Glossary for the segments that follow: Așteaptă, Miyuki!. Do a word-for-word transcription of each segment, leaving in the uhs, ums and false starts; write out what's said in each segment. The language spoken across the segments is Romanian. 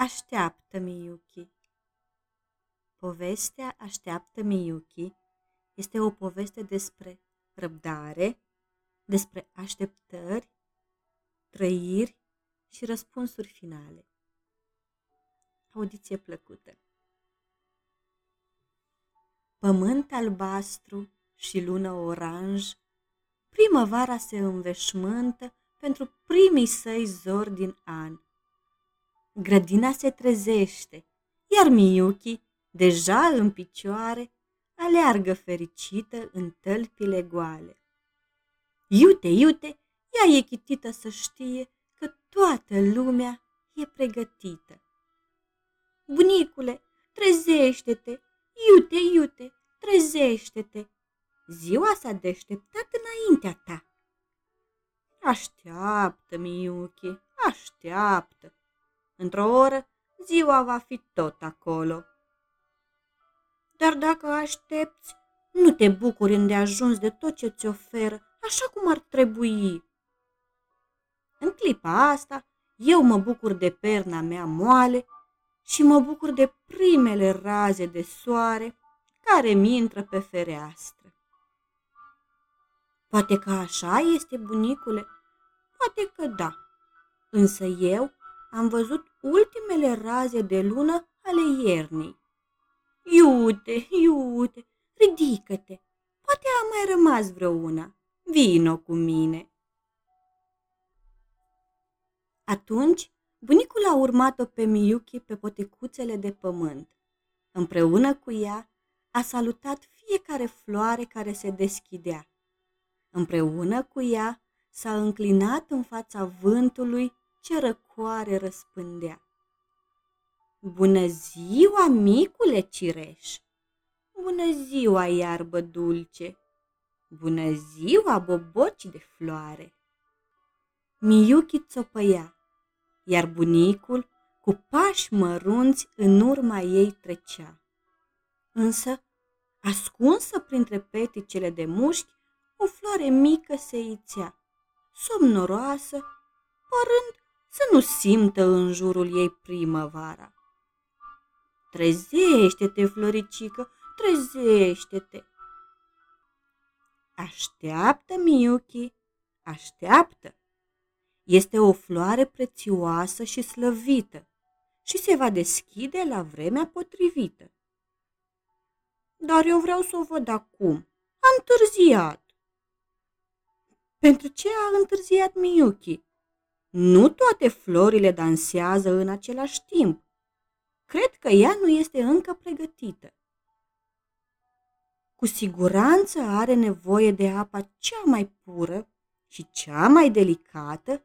Așteaptă, Miyuki. Povestea Așteaptă, Miyuki este o poveste despre răbdare, despre așteptări, trăiri și răspunsuri finale. Audiție plăcută! Pământ albastru și lună oranj, primăvara se înveșmântă pentru primii săi zori din an. Grădina se trezește, iar Miyuki, deja în picioare, aleargă fericită în tălpile goale. Iute, iute, ea e chitită să știe că toată lumea e pregătită. Bunicule, trezește-te, iute, iute, trezește-te, ziua s-a deșteptat înaintea ta. Așteaptă, Miyuki, așteaptă. Într-o oră, ziua va fi tot acolo. Dar dacă aștepți, nu te bucuri îndeajuns de tot ce ți oferă, așa cum ar trebui. În clipa asta, eu mă bucur de perna mea moale și mă bucur de primele raze de soare care mi intră pe fereastră. Poate că așa este, bunicule, poate că da, însă eu am văzut ultimele raze de lună ale iernii. Iute, iute, ridică-te, poate a mai rămas vreo una, vino cu mine. Atunci, bunicul a urmat-o pe Miyuki pe potecuțele de pământ. Împreună cu ea a salutat fiecare floare care se deschidea. Împreună cu ea s-a înclinat în fața vântului ce răcoare răspândea. Bună ziua, micule cireș! Bună ziua, iarbă dulce! Bună ziua, boboci de floare! Miyuki țopăia, iar bunicul cu pași mărunți în urma ei trecea. Însă, ascunsă printre peticele de mușchi, o floare mică se ițea, somnoroasă, părând să nu simtă în jurul ei primăvara. Trezește-te, floricică, trezește-te! Așteaptă, Miyuki, așteaptă! Este o floare prețioasă și slăvită și se va deschide la vremea potrivită. Dar eu vreau să o văd acum, a întârziat! Pentru ce a întârziat Miyuki? Nu toate florile dansează în același timp. Cred că ea nu este încă pregătită. Cu siguranță are nevoie de apa cea mai pură și cea mai delicată,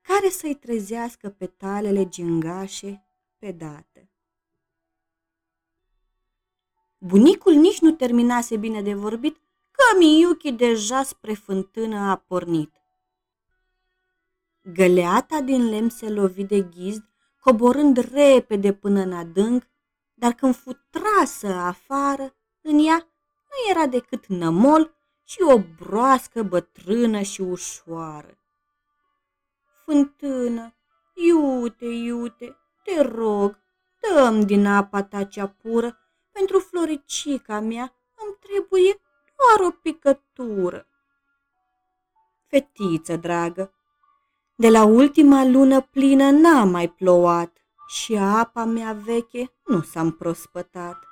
care să-i trezească petalele gingașe pe dată. Bunicul nici nu terminase bine de vorbit, că Miyuki deja spre fântână a pornit. Găleata din lemn se lovi de ghizd, coborând repede până în adânc, dar când fu trasă afară, în ea nu era decât nămol și o broască bătrână și ușoară. Fântână, iute, iute, te rog, dă-mi din apa ta cea pură, pentru floricica mea îmi trebuie doar o picătură. Fetiță dragă, de la ultima lună plină n-a mai plouat și apa mea veche nu s-a împrospătat.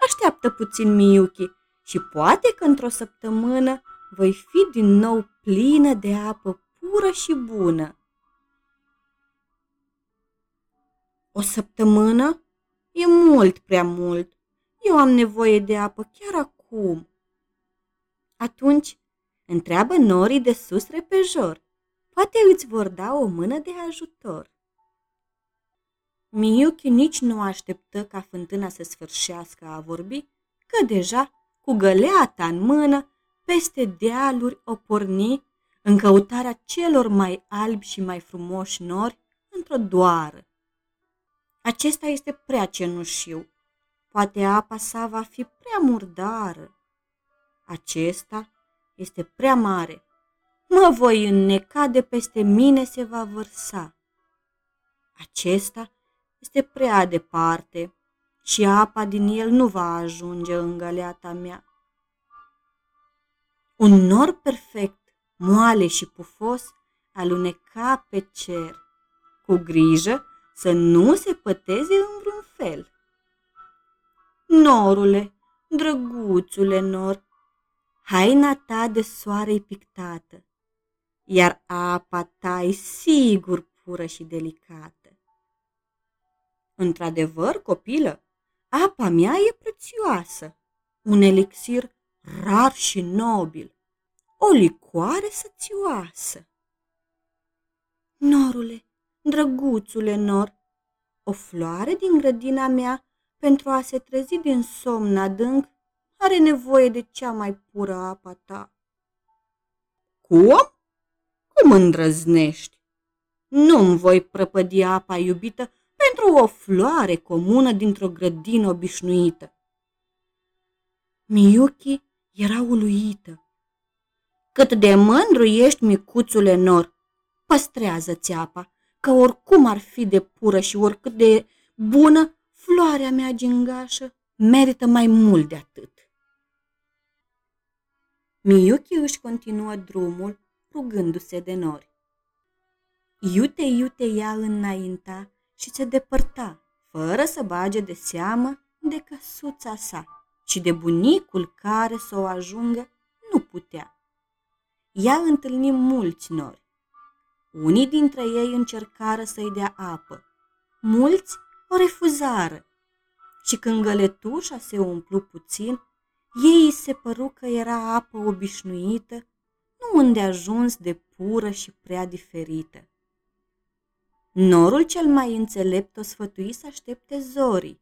Așteaptă puțin, Miyuki, și poate că într-o săptămână voi fi din nou plină de apă pură și bună. O săptămână? E mult prea mult. Eu am nevoie de apă chiar acum. Atunci, întreabă norii de sus repejor. Poate îți vor da o mână de ajutor. Miyuki nici nu așteptă ca fântâna să sfârșească a vorbi, că deja, cu găleata în mână, peste dealuri o porni în căutarea celor mai albi și mai frumoși nori într-o doară. Acesta este prea cenușiu. Poate apa sa va fi prea murdară. Acesta este prea mare. Mă voi înneca, de peste mine se va vărsa. Acesta este prea departe și apa din el nu va ajunge în găleata mea. Un nor perfect, moale și pufos, aluneca pe cer, cu grijă să nu se păteze în vreun fel. Norule, drăguțule nor, haina ta de soare-i pictată, iar apa ta e sigur pură și delicată. Într-adevăr, copilă, apa mea e prețioasă, un elixir rar și nobil, o licoare sățioasă. Norule, drăguțule nor, o floare din grădina mea, pentru a se trezi din somn adânc, are nevoie de cea mai pură apa ta. Cum? Cum îndrăznești? Nu-mi voi prăpădi apa iubită pentru o floare comună dintr-o grădină obișnuită. Miyuki era uluită. Cât de mândru ești, micuțule nor, păstrează-ți apa, că oricum ar fi de pură și oricât de bună, floarea mea gingașă merită mai mult de atât. Miyuki își continuă drumul, rugându-se de nori. Iute, iute ea înainta și se depărta, fără să bage de seamă de căsuța sa și de bunicul care să o ajungă nu putea. Ea întâlni mulți nori. Unii dintre ei încercară să-i dea apă, mulți o refuzară și când găletușa se umplu puțin, ei se păru că era apă obișnuită, nu îndeajuns de pură și prea diferită. Norul cel mai înțelept o sfătui să aștepte zorii,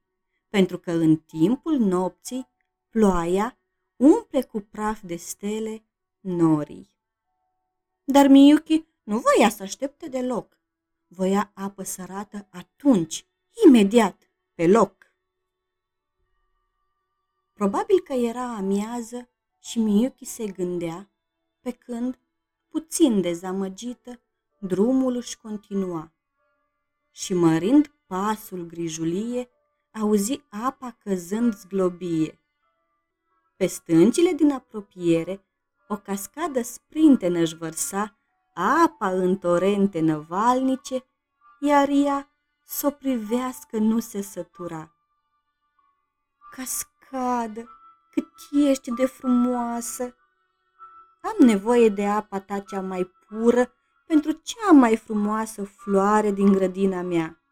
pentru că în timpul nopții ploaia umple cu praf de stele norii. Dar Miyuki nu voia să aștepte deloc, voia apă sărată atunci, imediat, pe loc. Probabil că era amiază și Miyuki se gândea, pe când, puțin dezamăgită, drumul își continua. Și mărind pasul grijulie, auzi apa căzând zglobie. Pe stâncile din apropiere, o cascadă sprintenă își vărsa apa în torente năvalnice, iar ea s-o privească nu se sătura. Cascadă, cât ești de frumoasă! Am nevoie de apa ta cea mai pură pentru cea mai frumoasă floare din grădina mea.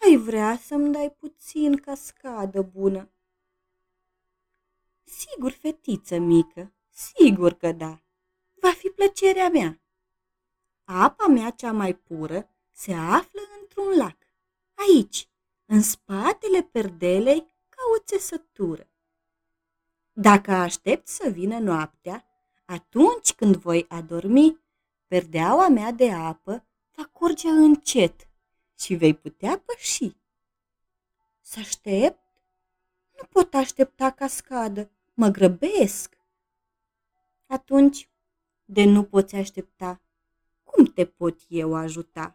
Ai vrea să-mi dai puțin, cascadă bună? Sigur, fetiță mică, sigur că da, va fi plăcerea mea. Apa mea cea mai pură se află într-un lac. Aici, în spatele perdelei, ca o țesătură. Dacă aștept să vină noaptea, atunci când voi adormi, perdeaua mea de apă va curge încet și vei putea păși. Să aștept? Nu pot aștepta cascadă, mă grăbesc. Atunci, de nu poți aștepta, cum te pot eu ajuta?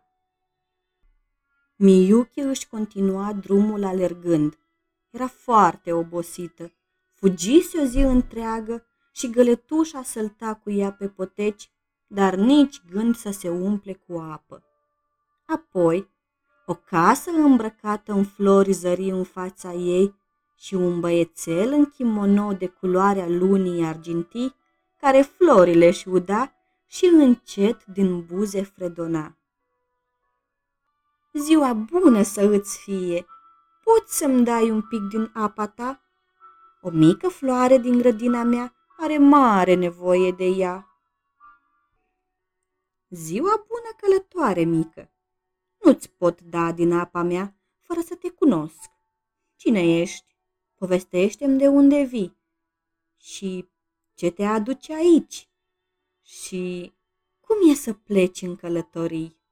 Miyuki își continua drumul alergând. Era foarte obosită. Fugise o zi întreagă și găletușa sălta cu ea pe poteci, dar nici gând să se umple cu apă. Apoi, o casă îmbrăcată în flori zări în fața ei și un băiețel în kimono de culoarea lunii argintii, care florile își uda și încet din buze fredona. Ziua bună să îți fie! Poți să-mi dai un pic din apa ta? O mică floare din grădina mea are mare nevoie de ea. Ziua bună, călătoare mică! Nu-ți pot da din apa mea fără să te cunosc. Cine ești? Povestește-mi de unde vii. Și ce te aduce aici? Și cum e să pleci în călătorii?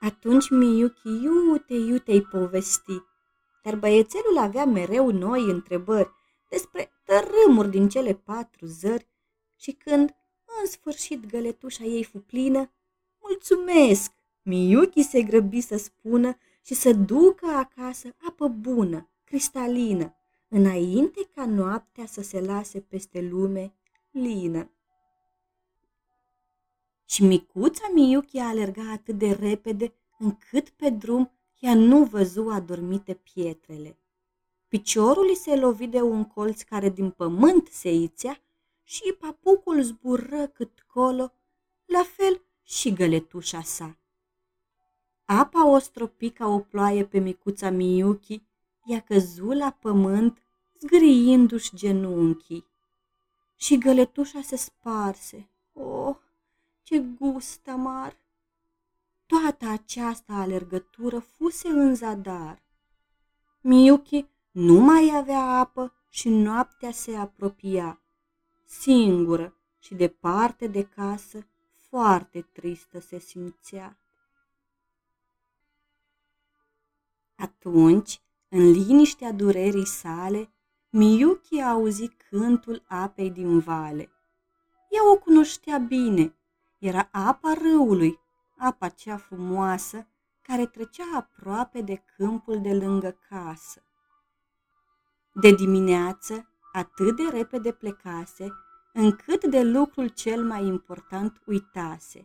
Atunci Miyuki iute, iute-i povesti, dar băiețelul avea mereu noi întrebări despre tărâmuri din cele patru zări și când, în sfârșit, găletușa ei fu plină, mulțumesc, Miyuki se grăbi să spună și să ducă acasă apă bună, cristalină, înainte ca noaptea să se lase peste lume lină. Și micuța Miyuki alerga atât de repede încât pe drum ea nu văzu adormite pietrele. Piciorul i se lovi de un colț care din pământ se ițea și papucul zbură cât colo, la fel și găletușa sa. Apa o stropi ca o ploaie pe micuța Miyuki, i-a căzut la pământ, zgâriindu-și genunchii. Și găletușa se sparse. Oh, ce gust amar! Toată această alergătură fuse în zadar. Miyuki nu mai avea apă și noaptea se apropia, singură și departe de casă, foarte tristă se simțea. Atunci, în liniștea durerii sale, Miyuki auzi cântul apei din vale. Ea o cunoștea bine, era apa râului, apa cea frumoasă, care trecea aproape de câmpul de lângă casă. De dimineață, atât de repede plecase, încât de lucrul cel mai important uitase.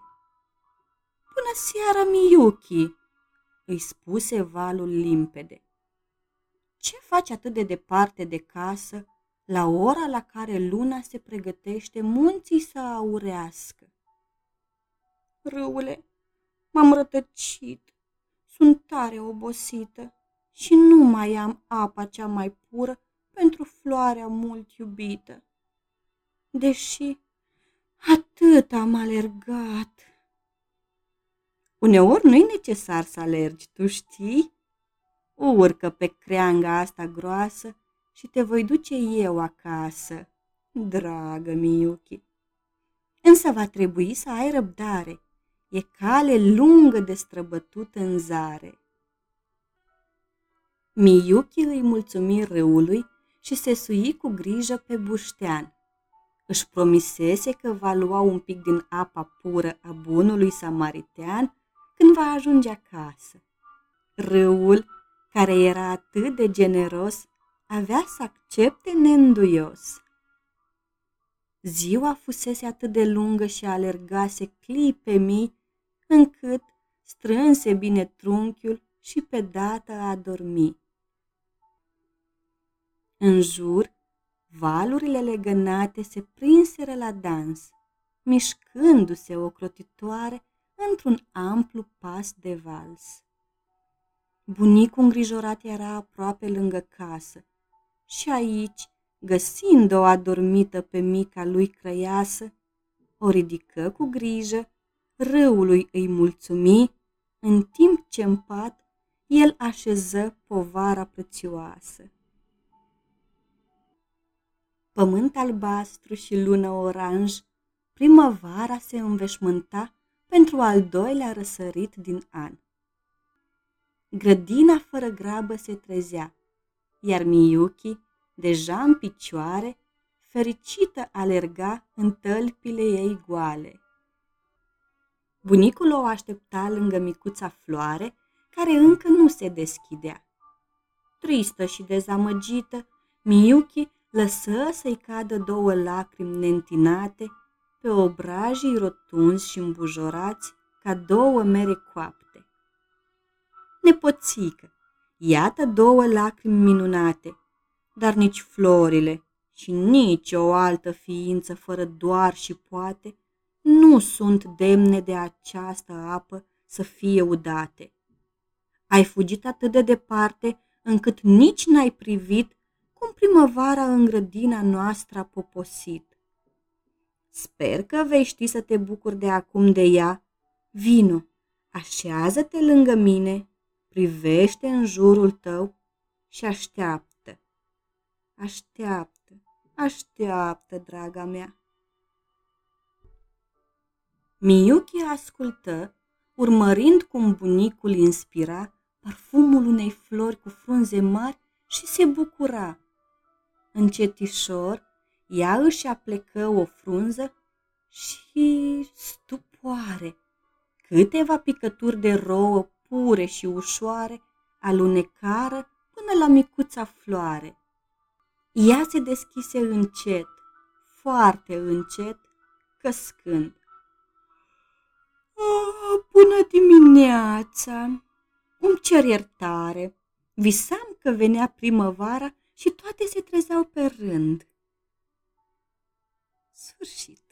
"Bună seara, Miyuki!" îi spuse valul limpede. "Ce faci atât de departe de casă, la ora la care luna se pregătește munții să aurească?" "Râule, m-am rătăcit, sunt tare obosită și nu mai am apa cea mai pură pentru floarea mult iubită. Deși atât am alergat." "Uneori nu-i necesar să alergi, tu știi? Urcă pe creanga asta groasă și te voi duce eu acasă, dragă Miyuki. Însă va trebui să ai răbdare. E cale lungă de străbătut în zare." Miyuki îi mulțumi râului și se sui cu grijă pe buștean. Își promisese că va lua un pic din apa pură a bunului samaritean când va ajunge acasă. Râul, care era atât de generos, avea să accepte neînduios. Ziua fusese atât de lungă și alergase clipe mii, încât strânse bine trunchiul și pe dată a dormi. În jur, valurile legănate se prinseră la dans, mișcându-se ocrotitoare într-un amplu pas de vals. Bunicul îngrijorat era aproape lângă casă și aici, găsind-o adormită pe mica lui crăiasă, o ridică cu grijă, râului îi mulțumi, în timp ce în pat el așeză povara prețioasă. Pământ albastru și lună oranj, primăvara se înveșmânta pentru al doilea răsărit din an. Grădina fără grabă se trezea, iar Miyuki, deja în picioare, fericită alerga în tălpile ei goale. Bunicul o aștepta lângă micuța floare, care încă nu se deschidea. Tristă și dezamăgită, Miyuki lăsă să-i cadă două lacrimi neîntinate pe obrajii rotunzi și îmbujorați ca două mere coapte. "Nepoțică, iată două lacrimi minunate, dar nici florile și nici o altă ființă fără doar și poate nu sunt demne de această apă să fie udate. Ai fugit atât de departe încât nici n-ai privit cum primăvara în grădina noastră a poposit. Sper că vei ști să te bucuri de acum de ea. Vino, așează-te lângă mine, privește în jurul tău și așteaptă. Așteaptă, așteaptă, draga mea." Miyuki ascultă, urmărind cum bunicul inspira parfumul unei flori cu frunze mari și se bucura. Încetișor, ea își aplecă o frunză și stupoare, câteva picături de rouă pure și ușoare alunecară până la micuța floare. Ea se deschise încet, foarte încet, căscând. "Oh, bună dimineața! Îmi cer iertare! Visam că venea primăvara și toate se trezeau pe rând." Sfârșit.